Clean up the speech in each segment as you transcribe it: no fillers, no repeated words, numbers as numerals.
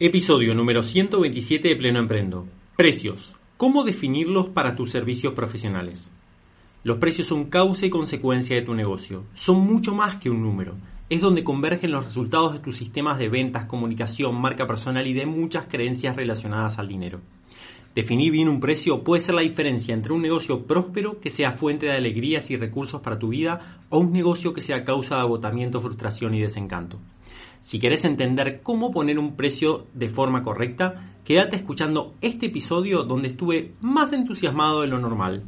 Episodio número 127 de Pleno Emprendo. Precios. ¿Cómo definirlos para tus servicios profesionales? Los precios son causa y consecuencia de tu negocio. Son mucho más que un número. Es donde convergen los resultados de tus sistemas de ventas, comunicación, marca personal y de muchas creencias relacionadas al dinero. Definir bien un precio puede ser la diferencia entre un negocio próspero que sea fuente de alegrías y recursos para tu vida o un negocio que sea causa de agotamiento, frustración y desencanto. Si querés entender cómo poner un precio de forma correcta, quédate escuchando este episodio donde estuve más entusiasmado de lo normal.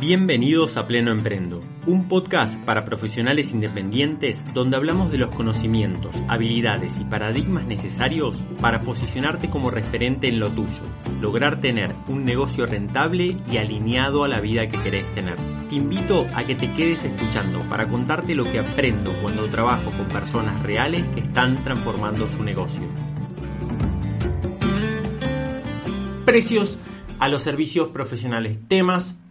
Bienvenidos a Pleno Emprendo, un podcast para profesionales independientes donde hablamos de los conocimientos, habilidades y paradigmas necesarios para posicionarte como referente en lo tuyo, lograr tener un negocio rentable y alineado a la vida que querés tener. Te invito a que te quedes escuchando para contarte lo que aprendo cuando trabajo con personas reales que están transformando su negocio. Precios a los servicios profesionales. Temas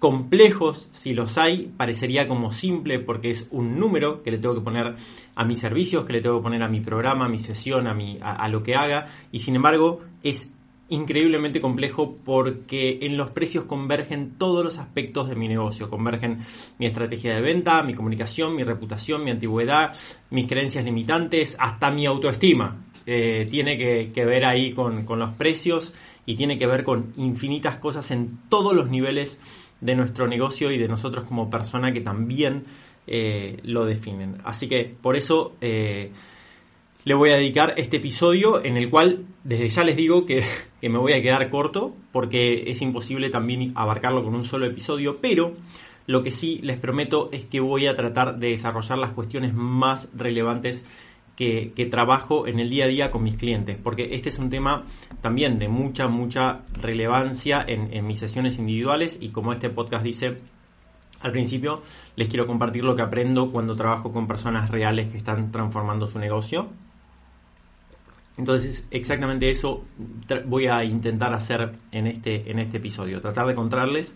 complejos, si los hay. Parecería como simple porque es un número que le tengo que poner a mis servicios, que le tengo que poner a mi programa, a mi sesión, a lo que haga, y sin embargo es increíblemente complejo porque en los precios convergen todos los aspectos de mi negocio. Convergen mi estrategia de venta, mi comunicación, mi reputación, mi antigüedad, mis creencias limitantes, hasta mi autoestima. Tiene que ver ahí con los precios y tiene que ver con infinitas cosas en todos los niveles de nuestro negocio y de nosotros como persona que también lo definen. Así que por eso le voy a dedicar este episodio en el cual desde ya les digo que me voy a quedar corto porque es imposible también abarcarlo con un solo episodio, pero lo que sí les prometo es que voy a tratar de desarrollar las cuestiones más relevantes que trabajo en el día a día con mis clientes, porque este es un tema también de mucha relevancia en mis sesiones individuales, y como este podcast dice al principio, les quiero compartir lo que aprendo cuando trabajo con personas reales que están transformando su negocio. Entonces, exactamente eso voy a intentar hacer en este episodio, tratar de contarles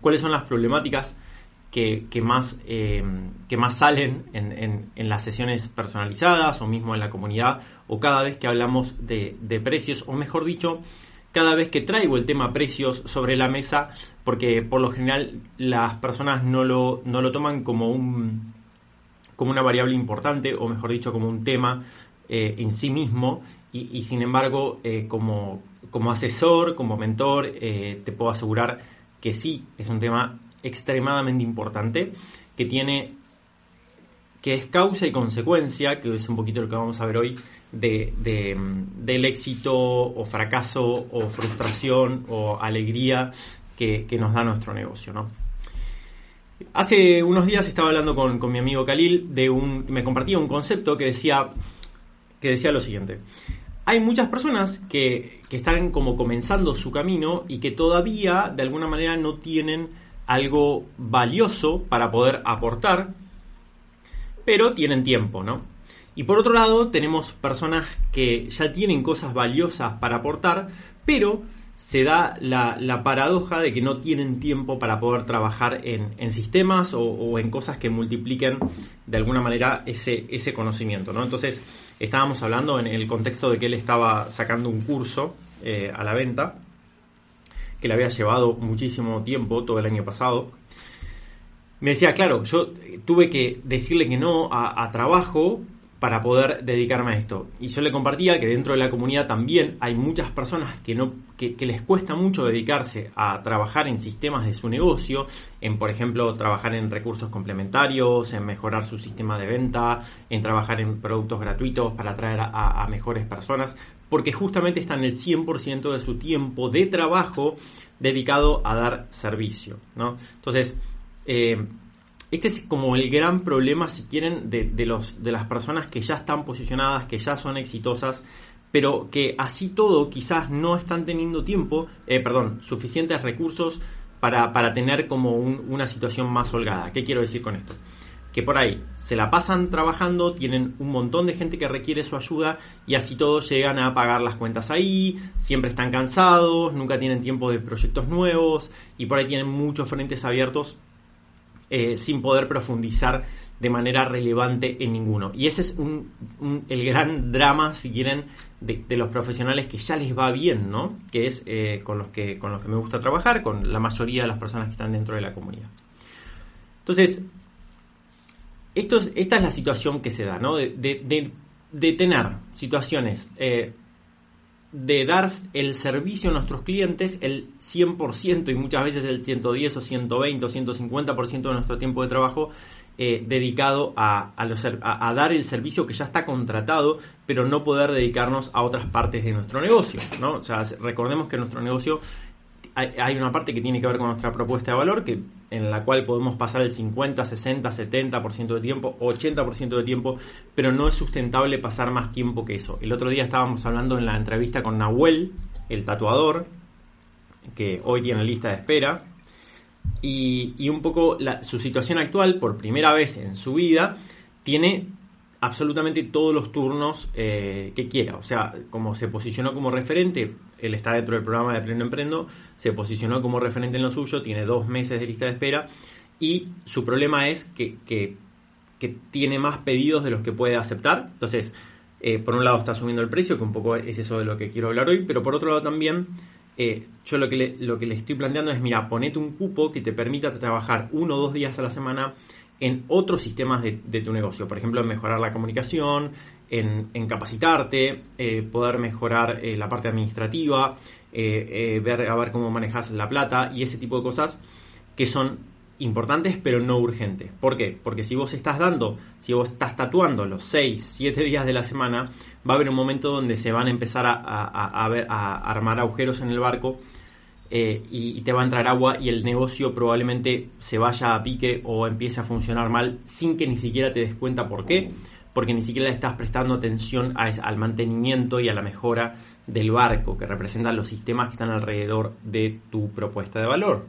cuáles son las problemáticas que más salen en las sesiones personalizadas o mismo en la comunidad, o cada vez que hablamos de precios, o mejor dicho, cada vez que traigo el tema precios sobre la mesa, porque por lo general las personas no lo toman como una variable importante, o mejor dicho, como un tema en sí mismo, y sin embargo, como asesor, como mentor, te puedo asegurar que sí, es un tema extremadamente importante, que es causa y consecuencia, que es un poquito lo que vamos a ver hoy, del éxito o fracaso o frustración o alegría que nos da nuestro negocio, ¿no? Hace unos días estaba hablando con mi amigo Khalil, me compartía un concepto que decía lo siguiente. Hay muchas personas que están como comenzando su camino y que todavía de alguna manera no tienen algo valioso para poder aportar, pero tienen tiempo, ¿no? Y por otro lado tenemos personas que ya tienen cosas valiosas para aportar, pero se da la paradoja de que no tienen tiempo para poder trabajar en sistemas o en cosas que multipliquen de alguna manera ese conocimiento, ¿no? Entonces estábamos hablando en el contexto de que él estaba sacando un curso a la venta, que le había llevado muchísimo tiempo, todo el año pasado. Me decía, claro, yo tuve que decirle que no a trabajo para poder dedicarme a esto. Y yo le compartía que dentro de la comunidad también hay muchas personas que les cuesta mucho dedicarse a trabajar en sistemas de su negocio, en, por ejemplo, trabajar en recursos complementarios, en mejorar su sistema de venta, en trabajar en productos gratuitos para atraer a mejores personas, porque justamente están el 100% de su tiempo de trabajo dedicado a dar servicio, ¿no? Entonces, este es como el gran problema, si quieren, de las personas que ya están posicionadas, que ya son exitosas, pero que así todo quizás no están teniendo suficientes recursos para tener como una situación más holgada. ¿Qué quiero decir con esto? Que por ahí se la pasan trabajando, tienen un montón de gente que requiere su ayuda y así todos llegan a pagar las cuentas ahí, siempre están cansados, nunca tienen tiempo de proyectos nuevos y por ahí tienen muchos frentes abiertos sin poder profundizar de manera relevante en ninguno. Y ese es el gran drama, si quieren, de los profesionales que ya les va bien, ¿no? Que es con los que me gusta trabajar, con la mayoría de las personas que están dentro de la comunidad. Entonces, esta es la situación que se da, ¿no? De tener situaciones de dar el servicio a nuestros clientes el 100% y muchas veces el 110 o 120 o 150% de nuestro tiempo de trabajo dedicado a dar el servicio que ya está contratado, pero no poder dedicarnos a otras partes de nuestro negocio, ¿no? O sea, recordemos que nuestro negocio hay una parte que tiene que ver con nuestra propuesta de valor, que en la cual podemos pasar el 50, 60, 70% de tiempo, 80% de tiempo, pero no es sustentable pasar más tiempo que eso. El otro día estábamos hablando en la entrevista con Nahuel, el tatuador, que hoy tiene lista de espera, y un poco su situación actual, por primera vez en su vida, tiene absolutamente todos los turnos que quiera. O sea, como se posicionó como referente, él está dentro del programa de Pleno Emprendo, se posicionó como referente en lo suyo, tiene 2 meses de lista de espera y su problema es que tiene más pedidos de los que puede aceptar. Entonces, por un lado está subiendo el precio, que un poco es eso de lo que quiero hablar hoy, pero por otro lado también yo lo que le estoy planteando es, mira, ponete un cupo que te permita trabajar 1 o 2 días a la semana en otros sistemas de tu negocio, por ejemplo, en mejorar la comunicación, en capacitarte, poder mejorar la parte administrativa, ver cómo manejas la plata y ese tipo de cosas que son importantes pero no urgentes. ¿Por qué? Porque si vos estás tatuando los 6, 7 días de la semana, va a haber un momento donde se van a empezar a armar agujeros en el barco. Y te va a entrar agua y el negocio probablemente se vaya a pique o empiece a funcionar mal sin que ni siquiera te des cuenta por qué, porque ni siquiera le estás prestando atención al mantenimiento y a la mejora del barco, que representan los sistemas que están alrededor de tu propuesta de valor.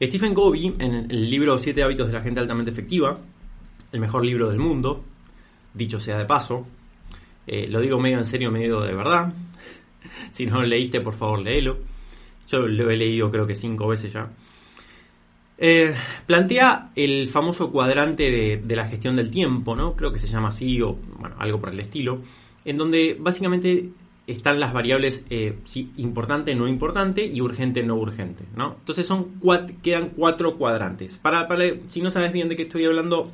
Stephen Covey, en el libro 7 hábitos de la gente altamente efectiva, el mejor libro del mundo, dicho sea de paso, lo digo medio en serio, medio de verdad. Si no lo leíste, por favor, léelo. Yo lo he leído creo que 5 veces ya. Plantea el famoso cuadrante de la gestión del tiempo, ¿no? Creo que se llama así o bueno, algo por el estilo. En donde básicamente están las variables importante, no importante y urgente, no urgente, ¿no? Entonces quedan 4 cuadrantes. Para, si no sabes bien de qué estoy hablando,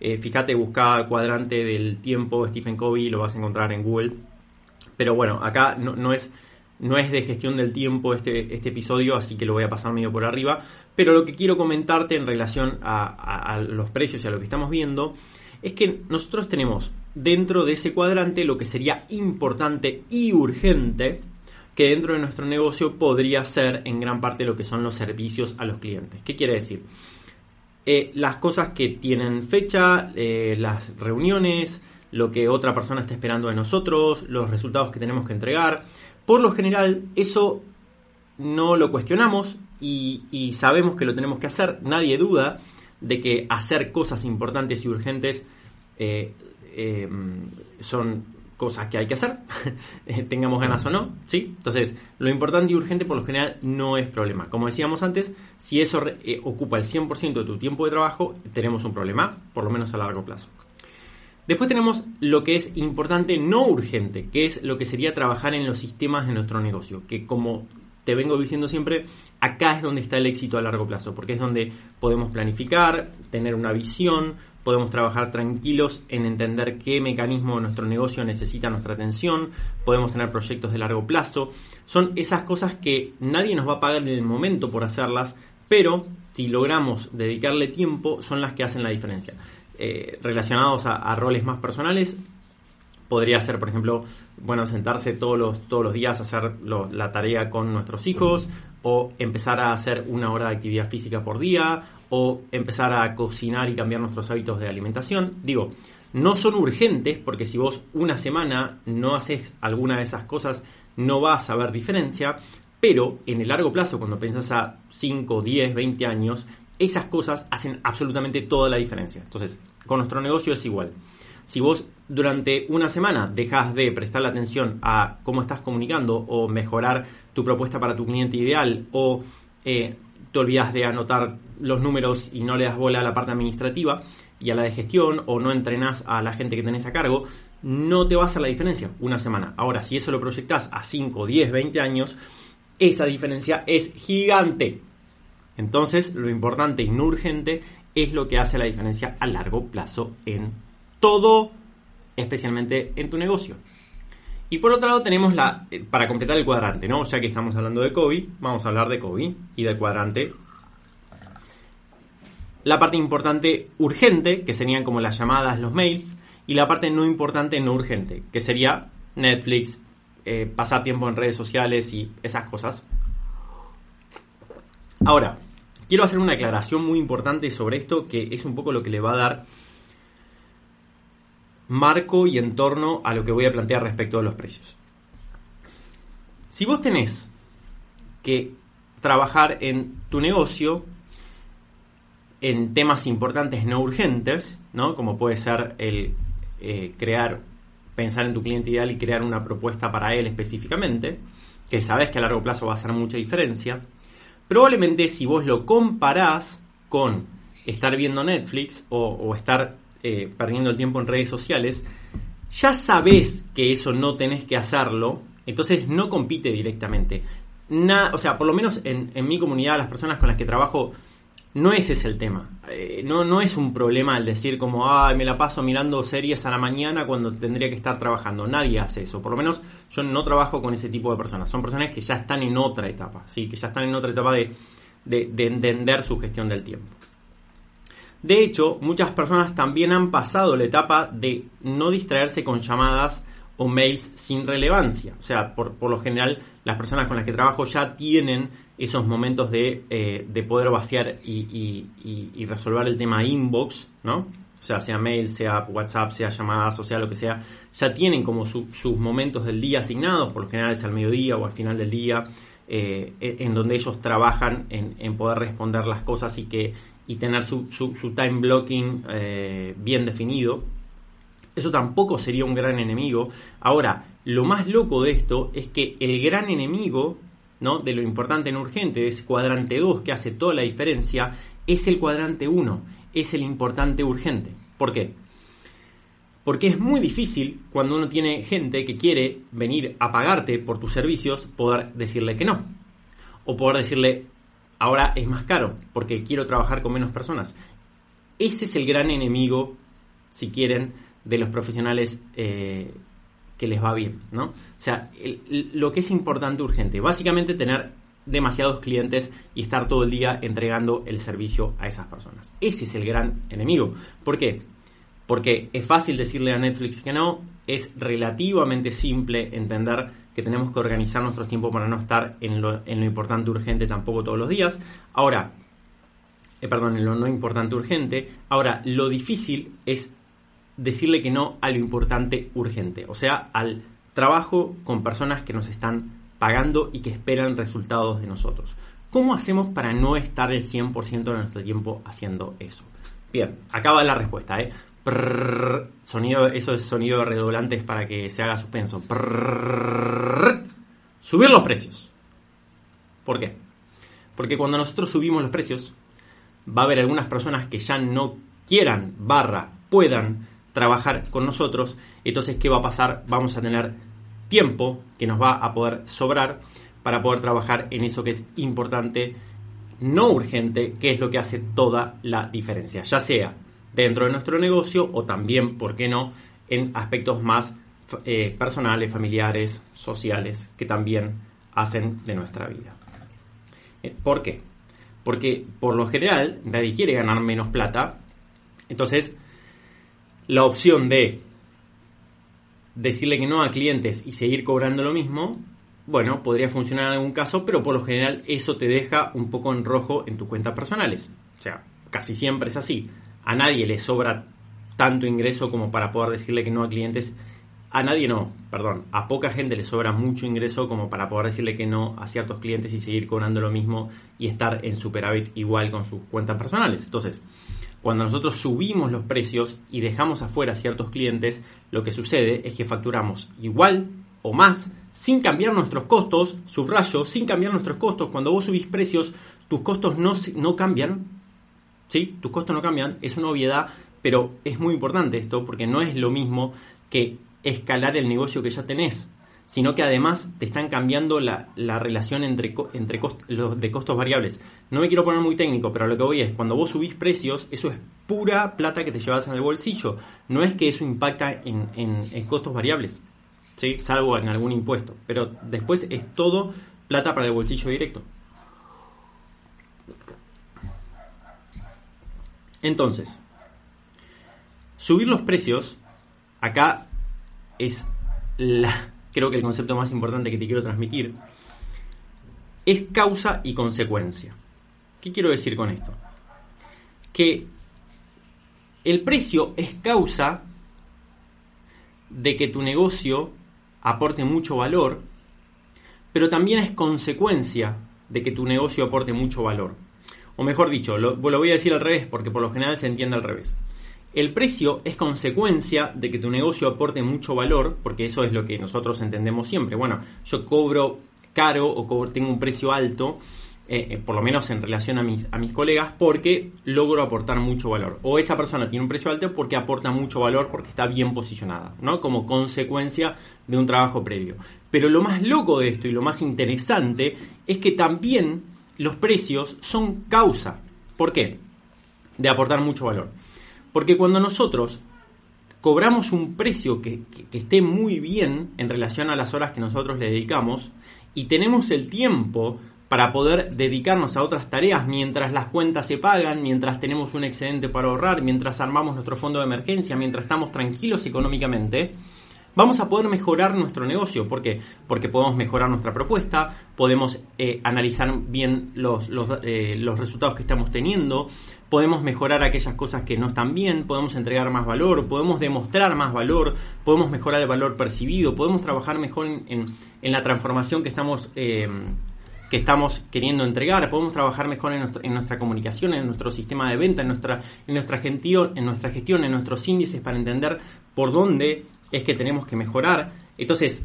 fíjate, busca cuadrante del tiempo Stephen Covey, lo vas a encontrar en Google. Pero bueno, acá no es de gestión del tiempo este episodio, así que lo voy a pasar medio por arriba. Pero lo que quiero comentarte en relación a los precios y a lo que estamos viendo es que nosotros tenemos dentro de ese cuadrante lo que sería importante y urgente, que dentro de nuestro negocio podría ser en gran parte lo que son los servicios a los clientes. ¿Qué quiere decir? Las cosas que tienen fecha, las reuniones, lo que otra persona está esperando de nosotros, los resultados que tenemos que entregar. Por lo general, eso no lo cuestionamos y sabemos que lo tenemos que hacer. Nadie duda de que hacer cosas importantes y urgentes son cosas que hay que hacer, tengamos ganas o no, ¿sí? Entonces, lo importante y urgente por lo general no es problema. Como decíamos antes, si eso ocupa el 100% de tu tiempo de trabajo, tenemos un problema, por lo menos a largo plazo. Después tenemos lo que es importante no urgente, que es lo que sería trabajar en los sistemas de nuestro negocio, que como te vengo diciendo siempre, acá es donde está el éxito a largo plazo, porque es donde podemos planificar, tener una visión, podemos trabajar tranquilos en entender qué mecanismo de nuestro negocio necesita nuestra atención, podemos tener proyectos de largo plazo. Son esas cosas que nadie nos va a pagar en el momento por hacerlas, pero si logramos dedicarle tiempo, son las que hacen la diferencia. Relacionados a roles más personales, podría ser, por ejemplo, bueno, sentarse todos los días a hacer la tarea con nuestros hijos, o empezar a hacer 1 hora de actividad física por día, o empezar a cocinar y cambiar nuestros hábitos de alimentación. Digo, no son urgentes porque si vos una semana no haces alguna de esas cosas no vas a ver diferencia, pero en el largo plazo, cuando pensás a 5, 10, 20 años, esas cosas hacen absolutamente toda la diferencia. Entonces, con nuestro negocio es igual. Si vos durante una semana dejas de prestarle atención a cómo estás comunicando o mejorar tu propuesta para tu cliente ideal o te olvidas de anotar los números y no le das bola a la parte administrativa y a la de gestión, o no entrenás a la gente que tenés a cargo, no te va a hacer la diferencia una semana. Ahora, si eso lo proyectás a 5, 10, 20 años, esa diferencia es gigante. Entonces, lo importante y no urgente es lo que hace la diferencia a largo plazo en todo, especialmente en tu negocio. Y por otro lado tenemos para completar el cuadrante, ¿no? Ya que estamos hablando de Covey, vamos a hablar de Covey y del cuadrante. La parte importante urgente, que serían como las llamadas, los mails, y la parte no importante no urgente, que sería Netflix, pasar tiempo en redes sociales y esas cosas. Ahora, quiero hacer una aclaración muy importante sobre esto, que es un poco lo que le va a dar marco y entorno a lo que voy a plantear respecto a los precios. Si vos tenés que trabajar en tu negocio en temas importantes no urgentes, ¿no? Como puede ser el pensar en tu cliente ideal y crear una propuesta para él específicamente, que sabés que a largo plazo va a hacer mucha diferencia, probablemente si vos lo comparás con estar viendo Netflix o estar perdiendo el tiempo en redes sociales, ya sabés que eso no tenés que hacerlo, entonces no compite directamente. Por lo menos en mi comunidad, las personas con las que trabajo, no ese es el tema. No es un problema el decir como, me la paso mirando series a la mañana cuando tendría que estar trabajando. Nadie hace eso, por lo menos yo no trabajo con ese tipo de personas. Son personas que ya están en otra etapa, ¿sí? Que ya están en otra etapa de entender su gestión del tiempo. De hecho, muchas personas también han pasado la etapa de no distraerse con llamadas o mails sin relevancia. O sea, por lo general, las personas con las que trabajo ya tienen esos momentos de poder vaciar y resolver el tema inbox, ¿no? O sea mail, sea WhatsApp, sea llamadas, o sea lo que sea. Ya tienen como sus momentos del día asignados, por lo general es al mediodía o al final del día, en donde ellos trabajan en poder responder las cosas y tener su time blocking bien definido. Eso tampoco sería un gran enemigo. Ahora, lo más loco de esto es que el gran enemigo, ¿no?, de lo importante en urgente, de ese cuadrante 2 que hace toda la diferencia, es el cuadrante 1, es el importante urgente. ¿Por qué? Porque es muy difícil, cuando uno tiene gente que quiere venir a pagarte por tus servicios, poder decirle que no, o poder decirle: ahora es más caro porque quiero trabajar con menos personas. Ese es el gran enemigo, si quieren, de los profesionales que les va bien, ¿no? O sea, lo que es importante urgente. Básicamente tener demasiados clientes y estar todo el día entregando el servicio a esas personas. Ese es el gran enemigo. ¿Por qué? Porque es fácil decirle a Netflix que no, es relativamente simple entender que tenemos que organizar nuestro tiempo para no estar en lo importante urgente tampoco todos los días. Ahora, en lo no importante urgente. Ahora, lo difícil es decirle que no a lo importante urgente. O sea, al trabajo con personas que nos están pagando y que esperan resultados de nosotros. ¿Cómo hacemos para no estar el 100% de nuestro tiempo haciendo eso? Bien, acá va la respuesta, Prrr, sonido, eso es sonido de redoblantes para que se haga suspenso. Prrr, subir los precios. ¿Por qué? Porque cuando nosotros subimos los precios, va a haber algunas personas que ya no quieran puedan trabajar con nosotros. Entonces, ¿qué va a pasar? Vamos a tener tiempo que nos va a poder sobrar para poder trabajar en eso que es importante, no urgente, que es lo que hace toda la diferencia, ya sea dentro de nuestro negocio o también, ¿por qué no?, en aspectos más personales, familiares, sociales, que también hacen de nuestra vida. ¿Por qué? Porque por lo general nadie quiere ganar menos plata. Entonces, la opción de decirle que no a clientes y seguir cobrando lo mismo, bueno, podría funcionar en algún caso, pero por lo general eso te deja un poco en rojo en tus cuentas personales. O sea, casi siempre es así. A nadie le sobra tanto ingreso como para poder decirle que no a clientes. A poca gente le sobra mucho ingreso como para poder decirle que no a ciertos clientes y seguir cobrando lo mismo y estar en superávit igual con sus cuentas personales. Entonces, cuando nosotros subimos los precios y dejamos afuera a ciertos clientes, lo que sucede es que facturamos igual o más sin cambiar nuestros costos, subrayo, sin cambiar nuestros costos. Cuando vos subís precios, tus costos no cambian, ¿sí? Tus costos no cambian, es una obviedad, pero es muy importante esto porque no es lo mismo que escalar el negocio que ya tenés, sino que además te están cambiando la relación entre los de costos variables. No me quiero poner muy técnico, pero a lo que voy es, cuando vos subís precios, eso es pura plata que te llevas en el bolsillo. No es que eso impacta en costos variables, ¿sí? Salvo en algún impuesto, pero después es todo plata para el bolsillo directo. Entonces, subir los precios, acá es creo que el concepto más importante que te quiero transmitir, es causa y consecuencia. ¿Qué quiero decir con esto? Que el precio es causa de que tu negocio aporte mucho valor, pero también es consecuencia de que tu negocio aporte mucho valor. O mejor dicho, lo voy a decir al revés, porque por lo general se entiende al revés. El precio es consecuencia de que tu negocio aporte mucho valor, porque eso es lo que nosotros entendemos siempre. Bueno, yo cobro caro o tengo un precio alto, por lo menos en relación a mis colegas, porque logro aportar mucho valor. O esa persona tiene un precio alto porque aporta mucho valor, porque está bien posicionada, ¿no? Como consecuencia de un trabajo previo. Pero lo más loco de esto y lo más interesante es que también los precios son causa. ¿Por qué? De aportar mucho valor. Porque cuando nosotros cobramos un precio que esté muy bien en relación a las horas que nosotros le dedicamos y tenemos el tiempo para poder dedicarnos a otras tareas mientras las cuentas se pagan, mientras tenemos un excedente para ahorrar, mientras armamos nuestro fondo de emergencia, mientras estamos tranquilos económicamente, vamos a poder mejorar nuestro negocio. ¿Por qué? Porque podemos mejorar nuestra propuesta, podemos analizar bien los resultados que estamos teniendo, podemos mejorar aquellas cosas que no están bien, podemos entregar más valor, podemos demostrar más valor, podemos mejorar el valor percibido, podemos trabajar mejor en la transformación que estamos queriendo entregar, podemos trabajar mejor en nuestra comunicación, en nuestro sistema de venta, en nuestra gestión, en nuestros índices para entender por dónde es que tenemos que mejorar. Entonces,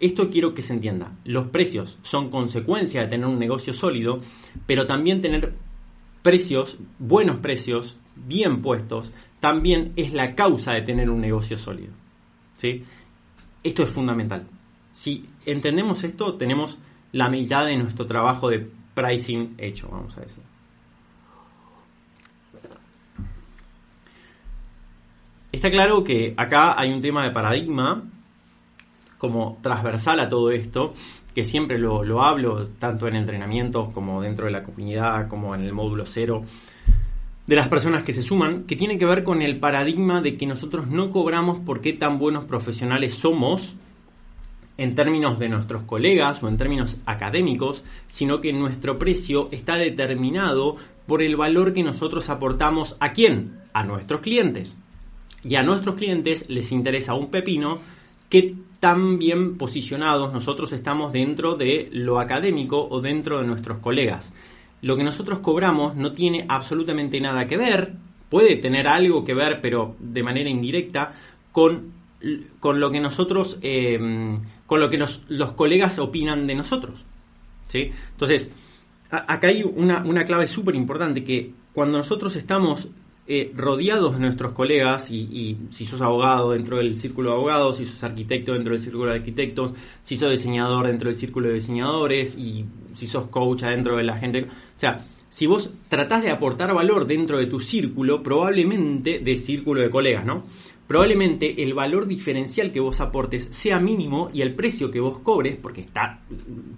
esto quiero que se entienda. Los precios son consecuencia de tener un negocio sólido, pero también tener precios, buenos precios, bien puestos, también es la causa de tener un negocio sólido, ¿sí? Esto es fundamental. Si entendemos esto, tenemos la mitad de nuestro trabajo de pricing hecho, vamos a decir. Está claro que acá hay un tema de paradigma como transversal a todo esto, que siempre lo hablo tanto en entrenamientos como dentro de la comunidad, como en el módulo 0, de las personas que se suman, que tiene que ver con el paradigma de que nosotros no cobramos porque tan buenos profesionales somos en términos de nuestros colegas o en términos académicos, sino que nuestro precio está determinado por el valor que nosotros aportamos ¿a quién? A nuestros clientes. Y a nuestros clientes les interesa un pepino que tan bien posicionados nosotros estamos dentro de lo académico o dentro de nuestros colegas. Lo que nosotros cobramos no tiene absolutamente nada que ver, puede tener algo que ver, pero de manera indirecta, con lo que nosotros, con lo que los colegas opinan de nosotros, ¿sí? Entonces, acá hay una clave súper importante, que cuando nosotros estamos rodeados de nuestros colegas, y si sos abogado dentro del círculo de abogados, si sos arquitecto dentro del círculo de arquitectos, si sos diseñador dentro del círculo de diseñadores, y si sos coach adentro de la gente, o sea, si vos tratás de aportar valor dentro de tu círculo, probablemente de círculo de colegas, ¿no? Probablemente el valor diferencial que vos aportes sea mínimo y el precio que vos cobres, porque está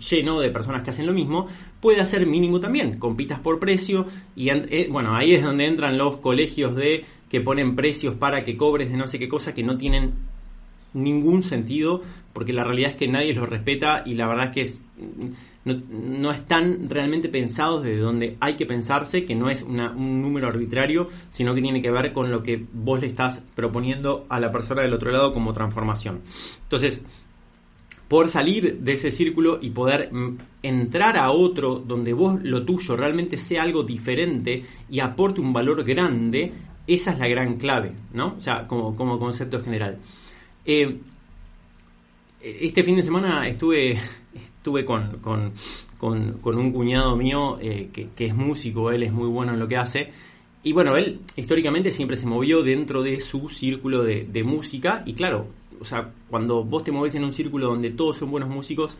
lleno de personas que hacen lo mismo, puede ser mínimo también. Compitas por precio y, bueno, ahí es donde entran los colegios de que ponen precios para que cobres de no sé qué cosa que no tienen ningún sentido, porque la realidad es que nadie los respeta y la verdad es que no están realmente pensados desde donde hay que pensarse, que no es un número arbitrario, sino que tiene que ver con lo que vos le estás proponiendo a la persona del otro lado como transformación. Entonces, poder salir de ese círculo y poder entrar a otro donde vos lo tuyo realmente sea algo diferente y aporte un valor grande, esa es la gran clave, ¿no? O sea, como concepto general. Este fin de semana estuve estuve con un cuñado mío que es músico, él es muy bueno en lo que hace. Y bueno, él históricamente siempre se movió dentro de su círculo de música. Y claro, o sea, cuando vos te movés en un círculo donde todos son buenos músicos,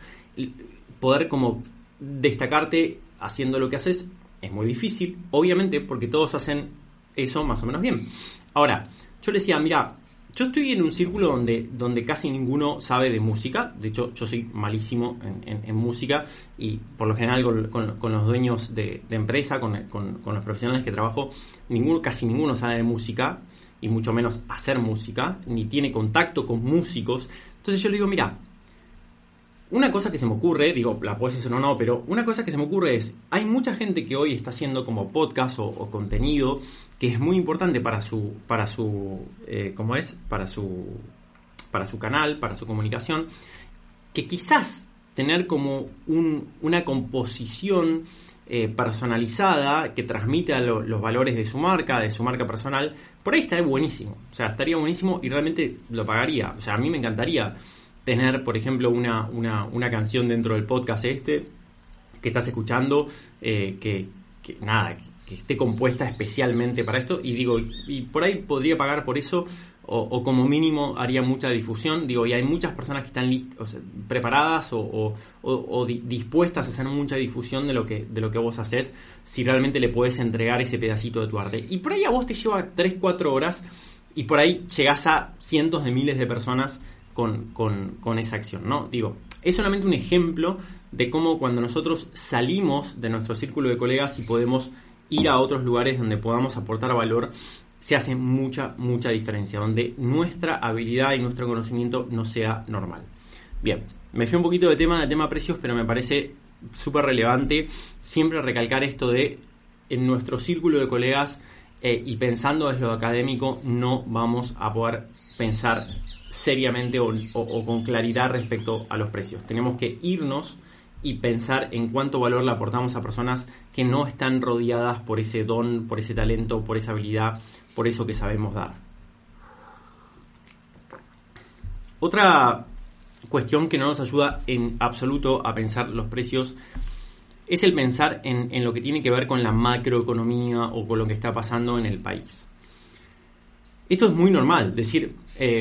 poder como destacarte haciendo lo que haces es muy difícil, obviamente, porque todos hacen eso más o menos bien. Ahora, yo le decía, mira, yo estoy en un círculo donde casi ninguno sabe de música. De hecho, yo soy malísimo en música, y por lo general con los dueños de empresa, con los profesionales que trabajo, casi ninguno sabe de música, y mucho menos hacer música, ni tiene contacto con músicos. Entonces yo le digo, mira, una cosa que se me ocurre, digo, la puedes hacer o no, pero una cosa que se me ocurre es, hay mucha gente que hoy está haciendo como podcast o contenido que es muy importante para su canal, para su comunicación, que quizás tener como una composición personalizada que transmita los valores de su marca personal, por ahí estaría buenísimo. O sea, estaría buenísimo y realmente lo pagaría. O sea, a mí me encantaría tener, por ejemplo, una canción dentro del podcast que estás escuchando, que esté compuesta especialmente para esto, y digo, y por ahí podría pagar por eso, o como mínimo haría mucha difusión, digo, y hay muchas personas que están preparadas o dispuestas a hacer mucha difusión de lo que vos haces, si realmente le podés entregar ese pedacito de tu arte. Y por ahí a vos te lleva 3-4 horas, y por ahí llegás a cientos de miles de personas con esa acción, ¿no? Digo, es solamente un ejemplo de cómo cuando nosotros salimos de nuestro círculo de colegas y podemos ir a otros lugares donde podamos aportar valor, se hace mucha, mucha diferencia, donde nuestra habilidad y nuestro conocimiento no sea normal. Bien, me fui un poquito de tema precios, pero me parece súper relevante siempre recalcar esto de en nuestro círculo de colegas y pensando desde lo académico no vamos a poder pensar seriamente o con claridad respecto a los precios. Tenemos que irnos y pensar en cuánto valor le aportamos a personas que no están rodeadas por ese don, por ese talento, por esa habilidad, por eso que sabemos dar. Otra cuestión que no nos ayuda en absoluto a pensar los precios es el pensar en lo que tiene que ver con la macroeconomía o con lo que está pasando en el país. Esto es muy normal, decir,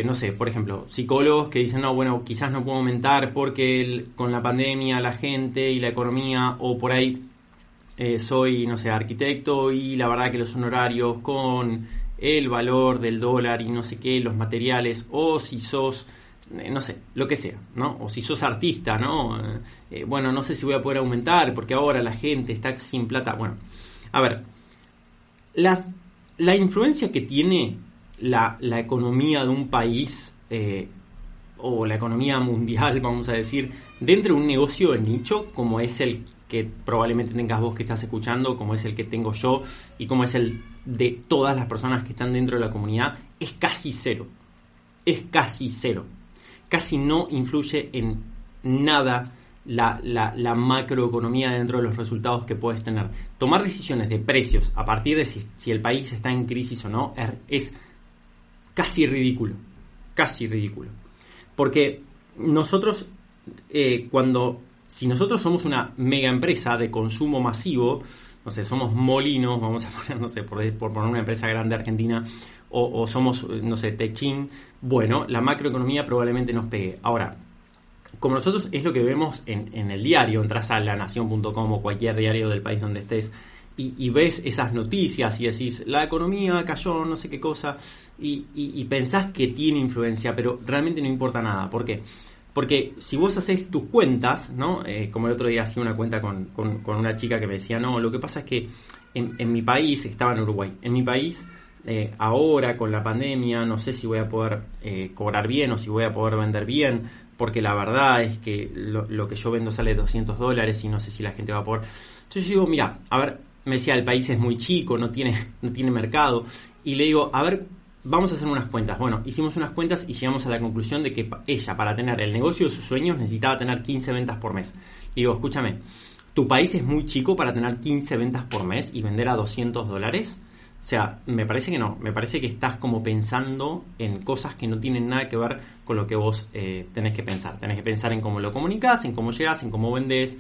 no sé, por ejemplo, psicólogos que dicen, no, bueno, quizás no puedo aumentar porque con la pandemia la gente y la economía, o por ahí soy, no sé, arquitecto y la verdad que los honorarios con el valor del dólar y no sé qué, los materiales, o si sos, no sé, lo que sea, ¿no? O si sos artista, ¿no? Bueno, no sé si voy a poder aumentar porque ahora la gente está sin plata. Bueno, a ver, la influencia que tiene la economía de un país o la economía mundial, vamos a decir, dentro de un negocio de nicho como es el que probablemente tengas vos que estás escuchando, como es el que tengo yo y como es el de todas las personas que están dentro de la comunidad, es casi cero. Casi no influye en nada la macroeconomía dentro de los resultados que puedes tener. Tomar decisiones de precios a partir de si el país está en crisis o no es casi ridículo. Porque nosotros, si nosotros somos una mega empresa de consumo masivo, no sé, somos Molinos, vamos a poner, no sé, por poner una empresa grande argentina, o somos, no sé, Techín, bueno, la macroeconomía probablemente nos pegue. Ahora, como nosotros es lo que vemos en el diario, entras a lanación.com o cualquier diario del país donde estés, y ves esas noticias y decís, la economía cayó, no sé qué cosa, y pensás que tiene influencia, pero realmente no importa nada. ¿Por qué? Porque si vos hacés tus cuentas, ¿no? Como el otro día hacía una cuenta con una chica que me decía, no, lo que pasa es que en mi país, estaba en Uruguay, en mi país, ahora con la pandemia, no sé si voy a poder cobrar bien o si voy a poder vender bien, porque la verdad es que lo que yo vendo sale $200 y no sé si la gente va a poder. Entonces yo digo, mira, a ver, me decía, el país es muy chico, no tiene mercado. Y le digo, a ver, vamos a hacer unas cuentas. Bueno, hicimos unas cuentas y llegamos a la conclusión de que ella, para tener el negocio de sus sueños, necesitaba tener 15 ventas por mes. Y digo, escúchame, ¿tu país es muy chico para tener 15 ventas por mes y vender a $200? O sea, me parece que no. Me parece que estás como pensando en cosas que no tienen nada que ver con lo que vos tenés que pensar. Tenés que pensar en cómo lo comunicás, en cómo llegás, en cómo vendés,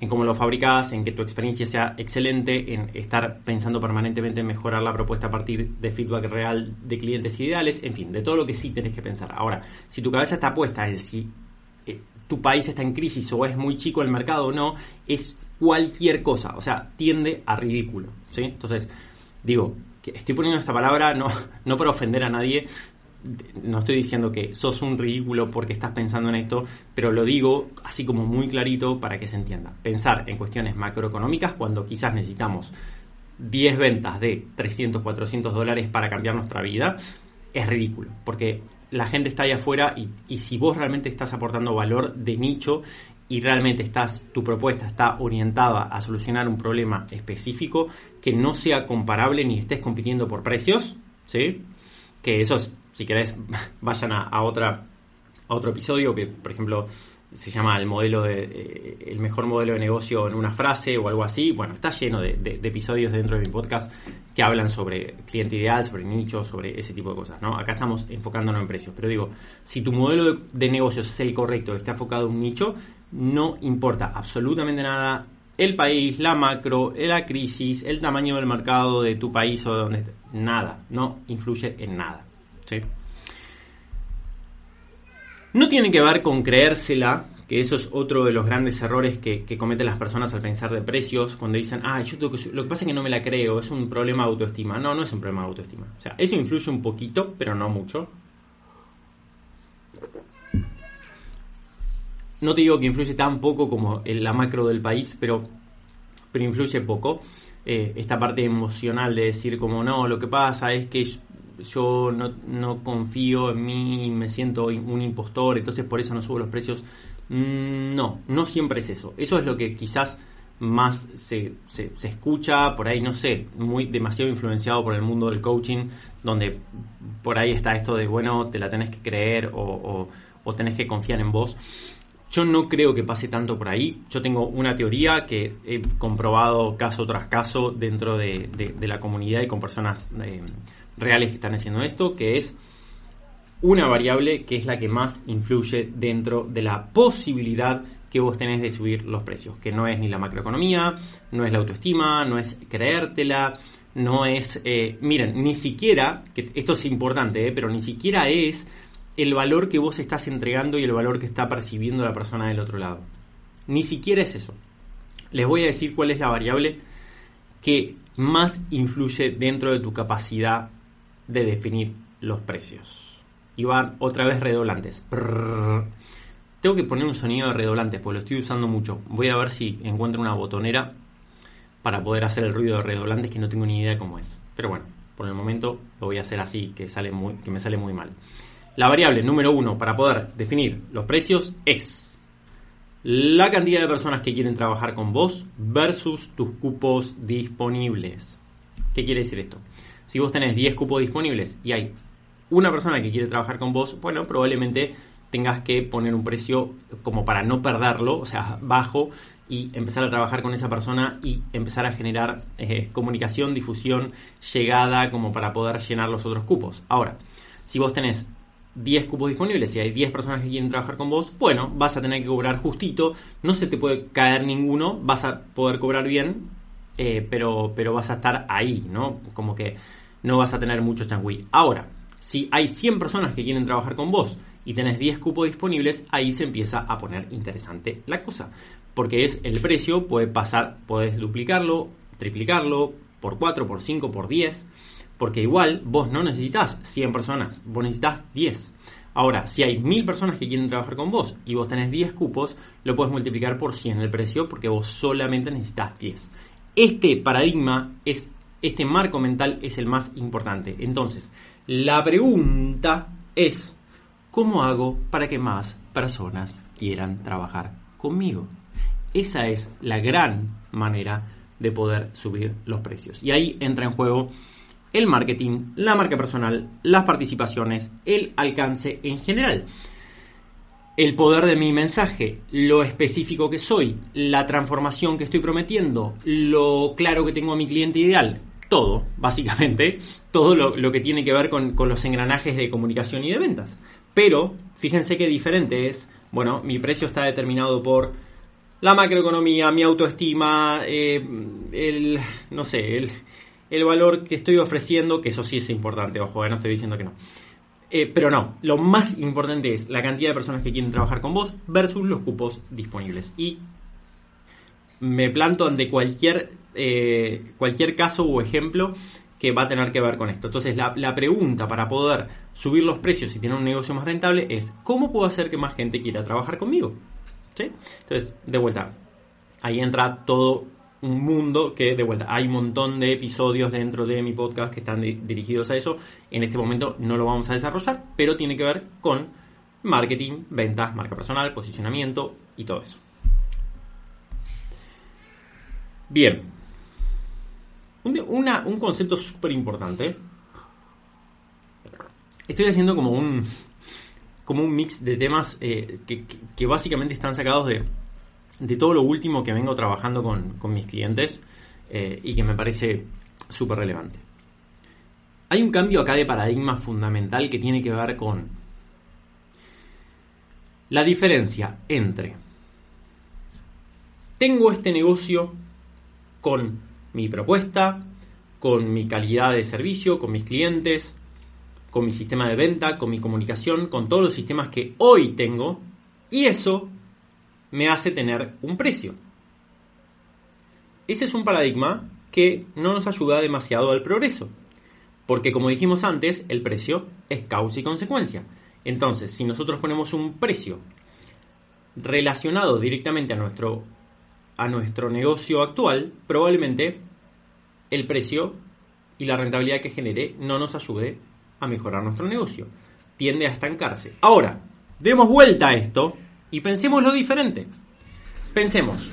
en cómo lo fabricás, en que tu experiencia sea excelente, en estar pensando permanentemente en mejorar la propuesta a partir de feedback real de clientes ideales, en fin, de todo lo que sí tenés que pensar. Ahora, si tu cabeza está puesta en si tu país está en crisis o es muy chico el mercado o no, es cualquier cosa, o sea, tiende a ridículo, ¿sí? Entonces, digo, que estoy poniendo esta palabra no para ofender a nadie. No estoy diciendo que sos un ridículo porque estás pensando en esto, pero lo digo así como muy clarito para que se entienda. Pensar en cuestiones macroeconómicas cuando quizás necesitamos 10 ventas de $300-400 para cambiar nuestra vida es ridículo, porque la gente está ahí afuera y si vos realmente estás aportando valor de nicho y realmente tu propuesta está orientada a solucionar un problema específico que no sea comparable ni estés compitiendo por precios, ¿sí? Que eso es, si querés, vayan a otro episodio que, por ejemplo, se llama el mejor modelo de negocio en una frase o algo así. Bueno, está lleno de episodios dentro de mi podcast que hablan sobre cliente ideal, sobre nichos, sobre ese tipo de cosas, ¿no? Acá estamos enfocándonos en precios. Pero digo, si tu modelo de negocios es el correcto, está enfocado en un nicho, no importa absolutamente nada el país, la macro, la crisis, el tamaño del mercado de tu país o de donde estés. Nada, no influye en nada. Sí. No tiene que ver con creérsela, que eso es otro de los grandes errores que cometen las personas al pensar de precios, cuando dicen, yo tengo que, lo que pasa es que no me la creo, es un problema de autoestima. No es un problema de autoestima. O sea, eso influye un poquito, pero no mucho. No te digo que influye tan poco como en la macro del país, pero influye poco. Esta parte emocional de decir como, no, lo que pasa es que yo no confío en mí, me siento un impostor, entonces por eso no subo los precios. No siempre es eso. Eso es lo que quizás más se escucha por ahí, no sé, muy demasiado influenciado por el mundo del coaching, donde por ahí está esto de, bueno, te la tenés que creer o tenés que confiar en vos. Yo no creo que pase tanto por ahí. Yo tengo una teoría que he comprobado caso tras caso dentro de la comunidad y con personas reales que están haciendo esto, que es una variable que es la que más influye dentro de la posibilidad que vos tenés de subir los precios, que no es ni la macroeconomía, no es la autoestima, no es creértela, no es, miren, ni siquiera, que esto es importante, pero ni siquiera es el valor que vos estás entregando y el valor que está percibiendo la persona del otro lado. Ni siquiera es eso. Les voy a decir cuál es la variable que más influye dentro de tu capacidad de definir los precios. Y van otra vez redoblantes. Prrr. Tengo que poner un sonido de redoblantes porque lo estoy usando mucho. Voy a ver si encuentro una botonera para poder hacer el ruido de redoblantes, que no tengo ni idea cómo es. Pero bueno, por el momento lo voy a hacer así, que me sale muy mal. La variable número 1 para poder definir los precios es la cantidad de personas que quieren trabajar con vos versus tus cupos disponibles. ¿Qué quiere decir esto? Si vos tenés 10 cupos disponibles y hay una persona que quiere trabajar con vos, bueno, probablemente tengas que poner un precio como para no perderlo, o sea, bajo, y empezar a trabajar con esa persona y empezar a generar comunicación, difusión, llegada, como para poder llenar los otros cupos. Ahora, si vos tenés 10 cupos disponibles y hay 10 personas que quieren trabajar con vos, bueno, vas a tener que cobrar justito, no se te puede caer ninguno, vas a poder cobrar bien, pero vas a estar ahí, ¿no? Como que no vas a tener mucho changüí. Ahora, si hay 100 personas que quieren trabajar con vos y tenés 10 cupos disponibles, ahí se empieza a poner interesante la cosa. Porque es el precio, puede pasar, podés duplicarlo, triplicarlo, por 4, por 5, por 10. Porque igual vos no necesitás 100 personas, vos necesitás 10. Ahora, si hay 1000 personas que quieren trabajar con vos y vos tenés 10 cupos, lo podés multiplicar por 100 el precio porque vos solamente necesitás 10. Este paradigma, este marco mental es el más importante. Entonces, la pregunta es, ¿cómo hago para que más personas quieran trabajar conmigo? Esa es la gran manera de poder subir los precios. Y ahí entra en juego el marketing, la marca personal, las participaciones, el alcance en general. El poder de mi mensaje, lo específico que soy, la transformación que estoy prometiendo, lo claro que tengo a mi cliente ideal. todo, básicamente, todo lo que tiene que ver con los engranajes de comunicación y de ventas. Pero, fíjense qué diferente es, bueno, mi precio está determinado por la macroeconomía, mi autoestima, el valor que estoy ofreciendo, que eso sí es importante, ojo, no estoy diciendo que no. Pero no, lo más importante es la cantidad de personas que quieren trabajar con vos versus los cupos disponibles. Y me planto ante cualquier caso o ejemplo que va a tener que ver con esto. Entonces la pregunta para poder subir los precios y tener un negocio más rentable es: ¿cómo puedo hacer que más gente quiera trabajar conmigo? ¿Sí? Entonces, de vuelta, ahí entra todo un mundo que, de vuelta, hay un montón de episodios dentro de mi podcast que están dirigidos a eso. En este momento no lo vamos a desarrollar, pero tiene que ver con marketing, ventas, marca personal, posicionamiento y todo eso. Bien, un concepto súper importante. Estoy haciendo como un mix de temas que básicamente están sacados de todo lo último que vengo trabajando con mis clientes y que me parece súper relevante. Hay un cambio acá de paradigma fundamental que tiene que ver con la diferencia entre tengo este negocio con mi propuesta, con mi calidad de servicio, con mis clientes, con mi sistema de venta, con mi comunicación, con todos los sistemas que hoy tengo, y eso me hace tener un precio. Ese es un paradigma que no nos ayuda demasiado al progreso, porque, como dijimos antes, el precio es causa y consecuencia. Entonces, si nosotros ponemos un precio relacionado directamente a nuestro negocio actual, probablemente el precio y la rentabilidad que genere no nos ayude a mejorar nuestro negocio. Tiende a estancarse. Ahora, demos vuelta a esto y pensemos lo diferente. Pensemos,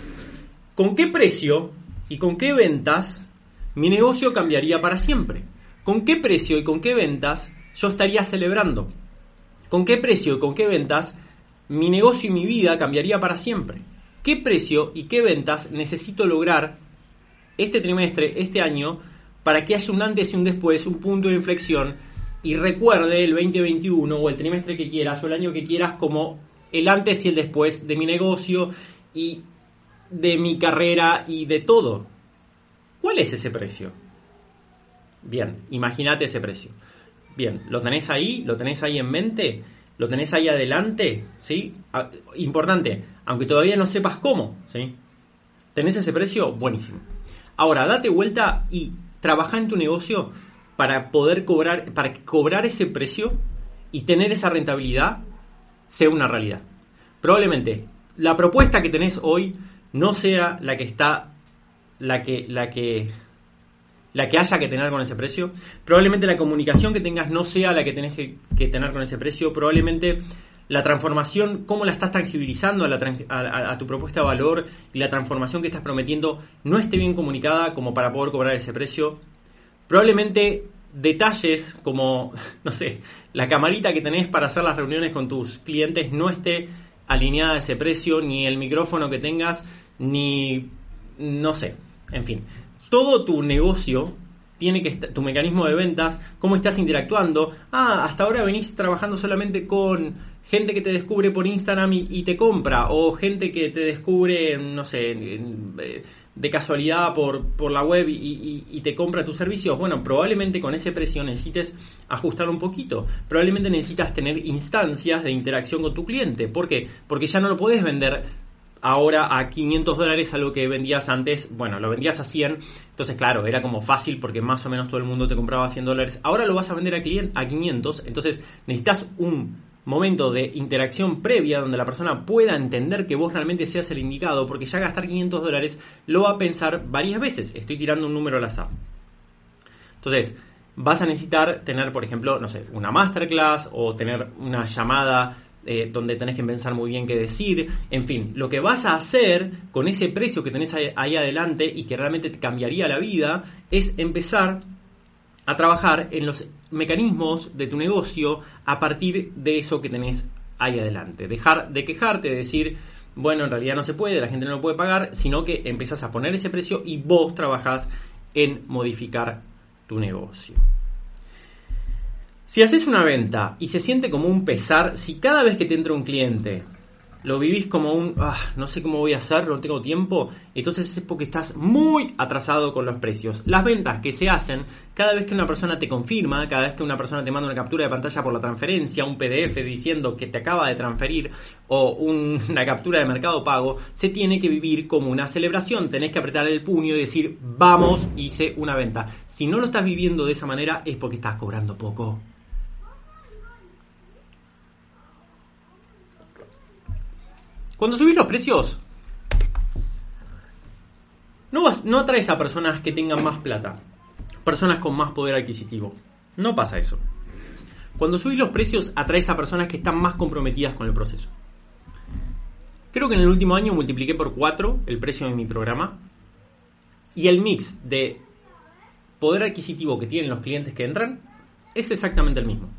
¿con qué precio y con qué ventas mi negocio cambiaría para siempre? ¿Con qué precio y con qué ventas yo estaría celebrando? ¿Con qué precio y con qué ventas mi negocio y mi vida cambiaría para siempre? ¿Qué precio y qué ventas necesito lograr este trimestre, este año, para que haya un antes y un después, un punto de inflexión, y recuerde el 2021 o el trimestre que quieras o el año que quieras como el antes y el después de mi negocio y de mi carrera y de todo? ¿Cuál es ese precio? Bien, imagínate ese precio. Bien, lo tenés ahí en mente, lo tenés ahí adelante, ¿sí? Importante, aunque todavía no sepas cómo, ¿sí? ¿Tenés ese precio? Buenísimo. Ahora, date vuelta y trabaja en tu negocio para poder cobrar ese precio y tener esa rentabilidad sea una realidad. Probablemente la propuesta que tenés hoy no sea la que haya que tener con ese precio. Probablemente la comunicación que tengas no sea la que tenés que tener con ese precio. Probablemente la transformación, cómo la estás tangibilizando a tu propuesta de valor y la transformación que estás prometiendo no esté bien comunicada como para poder cobrar ese precio. Probablemente detalles como, no sé, la camarita que tenés para hacer las reuniones con tus clientes no esté alineada a ese precio, ni el micrófono que tengas, ni, no sé, en fin. Todo tu negocio tiene que estar, tu mecanismo de ventas, cómo estás interactuando. Hasta ahora venís trabajando solamente con gente que te descubre por Instagram y te compra, o gente que te descubre, no sé, de casualidad por la web y te compra tus servicios. Bueno, probablemente con ese precio necesites ajustar un poquito. Probablemente necesitas tener instancias de interacción con tu cliente. ¿Por qué? Porque ya no lo podés vender ahora a $500 a lo que vendías antes. Bueno, lo vendías a 100. Entonces, claro, era como fácil porque más o menos todo el mundo te compraba $100. Ahora lo vas a vender a 500. Entonces, necesitas un momento de interacción previa donde la persona pueda entender que vos realmente seas el indicado, porque ya gastar $500 lo va a pensar varias veces. Estoy tirando un número al azar. Entonces, vas a necesitar tener, por ejemplo, no sé, una masterclass o tener una llamada donde tenés que pensar muy bien qué decir. En fin, lo que vas a hacer con ese precio que tenés ahí adelante y que realmente te cambiaría la vida es empezar a trabajar en los mecanismos de tu negocio a partir de eso que tenés ahí adelante. Dejar de quejarte, de decir, bueno, en realidad no se puede, la gente no lo puede pagar, sino que empezás a poner ese precio y vos trabajás en modificar tu negocio. Si haces una venta y se siente como un pesar, si cada vez que te entra un cliente lo vivís como un no sé cómo voy a hacer, no tengo tiempo, entonces es porque estás muy atrasado con los precios. Las ventas que se hacen cada vez que una persona te confirma, cada vez que una persona te manda una captura de pantalla por la transferencia, un PDF diciendo que te acaba de transferir o una captura de Mercado Pago, se tiene que vivir como una celebración. Tenés que apretar el puño y decir, vamos, hice una venta. Si no lo estás viviendo de esa manera es porque estás cobrando poco. Cuando subís los precios, no atraes a personas que tengan más plata, personas con más poder adquisitivo. No pasa eso. Cuando subís los precios, atraes a personas que están más comprometidas con el proceso. Creo que en el último año multipliqué por 4 el precio de mi programa y el mix de poder adquisitivo que tienen los clientes que entran es exactamente el mismo.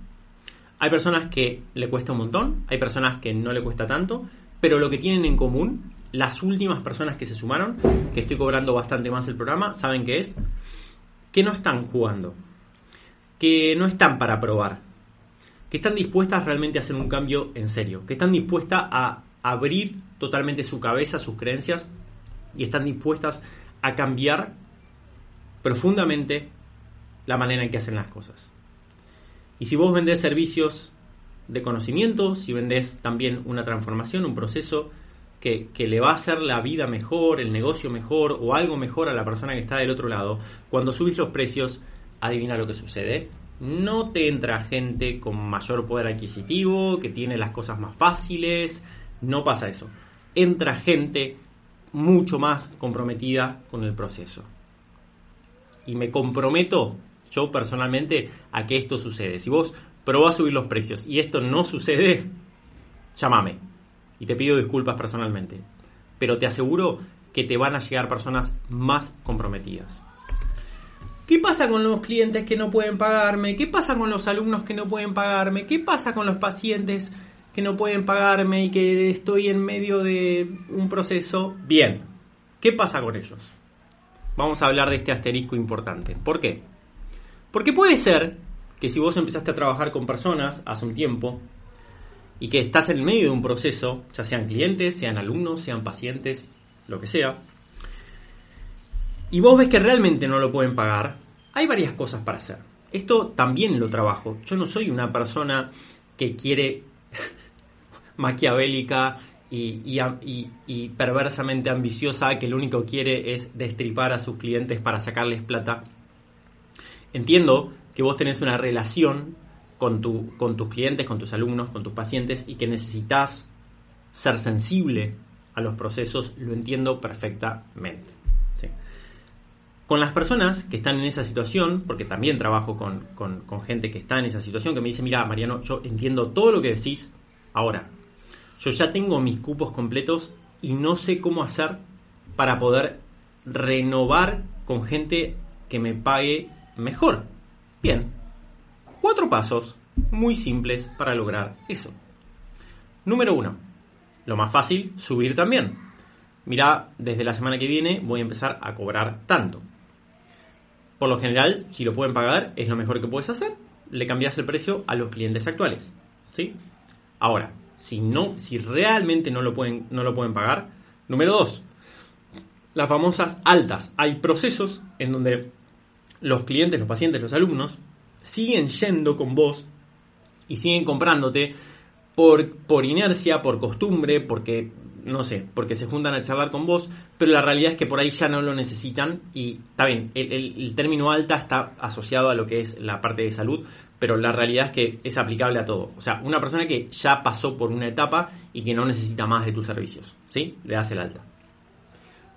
Hay personas que le cuesta un montón, hay personas que no le cuesta tanto, pero lo que tienen en común, las últimas personas que se sumaron, que estoy cobrando bastante más el programa, saben que es que no están jugando, que no están para probar, que están dispuestas realmente a hacer un cambio en serio, que están dispuestas a abrir totalmente su cabeza, sus creencias, y están dispuestas a cambiar profundamente la manera en que hacen las cosas. Y si vos vendés servicios de conocimiento, si vendés también una transformación, un proceso que le va a hacer la vida mejor, el negocio mejor o algo mejor a la persona que está del otro lado, cuando subís los precios, adivina lo que sucede. No te entra gente con mayor poder adquisitivo, que tiene las cosas más fáciles, no pasa eso. Entra gente mucho más comprometida con el proceso. Y me comprometo yo personalmente a que esto sucede. Si vos probá a subir los precios y esto no sucede, llámame y te pido disculpas personalmente. Pero te aseguro que te van a llegar personas más comprometidas. ¿Qué pasa con los clientes que no pueden pagarme? ¿Qué pasa con los alumnos que no pueden pagarme? ¿Qué pasa con los pacientes que no pueden pagarme y que estoy en medio de un proceso? Bien, ¿qué pasa con ellos? Vamos a hablar de este asterisco importante. ¿Por qué? Porque puede ser que si vos empezaste a trabajar con personas hace un tiempo y que estás en medio de un proceso, ya sean clientes, sean alumnos, sean pacientes, lo que sea, y vos ves que realmente no lo pueden pagar, hay varias cosas para hacer. Esto también lo trabajo. Yo no soy una persona que quiere maquiavélica y perversamente ambiciosa, que lo único que quiere es destripar a sus clientes para sacarles plata. Entiendo que vos tenés una relación con tus clientes, con tus alumnos, con tus pacientes y que necesitas ser sensible a los procesos, lo entiendo perfectamente. ¿Sí? Con las personas que están en esa situación, porque también trabajo con gente que está en esa situación, que me dice, mira Mariano, yo entiendo todo lo que decís, ahora, yo ya tengo mis cupos completos y no sé cómo hacer para poder renovar con gente que me pague mejor. Bien, 4 pasos muy simples para lograr eso. Número 1, lo más fácil, subir también. Mirá, desde la semana que viene voy a empezar a cobrar tanto. Por lo general, si lo pueden pagar, es lo mejor que puedes hacer. Le cambiás el precio a los clientes actuales, ¿sí? Ahora, si realmente no lo pueden pagar, número 2, las famosas altas. Hay procesos en donde los clientes, los pacientes, los alumnos siguen yendo con vos y siguen comprándote por inercia, por costumbre, porque, no sé, porque se juntan a charlar con vos, pero la realidad es que por ahí ya no lo necesitan y está bien, el término alta está asociado a lo que es la parte de salud, pero la realidad es que es aplicable a todo. O sea, una persona que ya pasó por una etapa y que no necesita más de tus servicios, ¿sí? Le das el alta.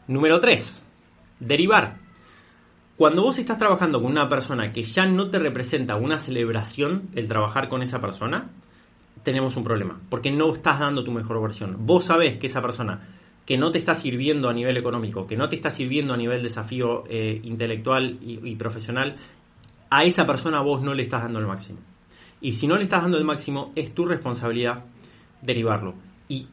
Número 3, derivar. Cuando vos estás trabajando con una persona que ya no te representa una celebración el trabajar con esa persona, tenemos un problema, porque no estás dando tu mejor versión. Vos sabés que esa persona que no te está sirviendo a nivel económico, que no te está sirviendo a nivel desafío intelectual y profesional, a esa persona vos no le estás dando el máximo. Y si no le estás dando el máximo, es tu responsabilidad derivarlo. Y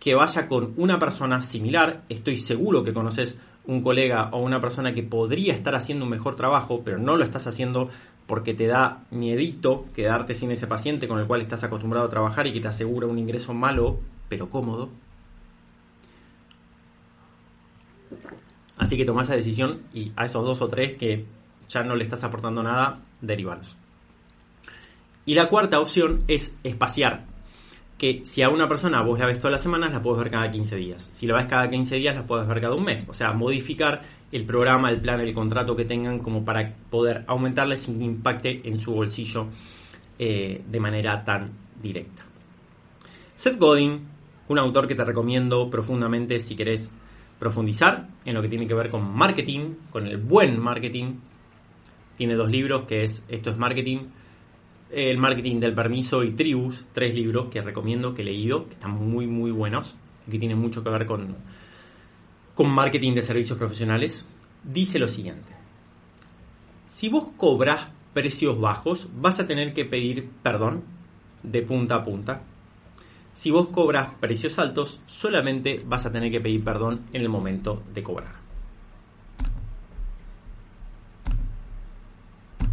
que vaya con una persona similar, estoy seguro que conoces un colega o una persona que podría estar haciendo un mejor trabajo, pero no lo estás haciendo porque te da miedito quedarte sin ese paciente con el cual estás acostumbrado a trabajar y que te asegura un ingreso malo, pero cómodo. Así que tomá esa decisión y a esos 2 o 3 que ya no le estás aportando nada, derivalos. Y la cuarta opción es espaciar. Que si a una persona vos la ves todas las semanas, la podés ver cada 15 días. Si la ves cada 15 días, la podés ver cada un mes. O sea, modificar el programa, el plan, el contrato que tengan como para poder aumentarle sin que impacte en su bolsillo de manera tan directa. Seth Godin, un autor que te recomiendo profundamente si querés profundizar en lo que tiene que ver con marketing, con el buen marketing. Tiene 2 libros que es Esto es Marketing, El Marketing del Permiso y Tribus, 3 libros que recomiendo, que he leído, que están muy muy buenos y que tienen mucho que ver con marketing de servicios profesionales. Dice lo siguiente: si vos cobras precios bajos, vas a tener que pedir perdón de punta a punta. Si vos cobras precios altos, solamente vas a tener que pedir perdón en el momento de cobrar.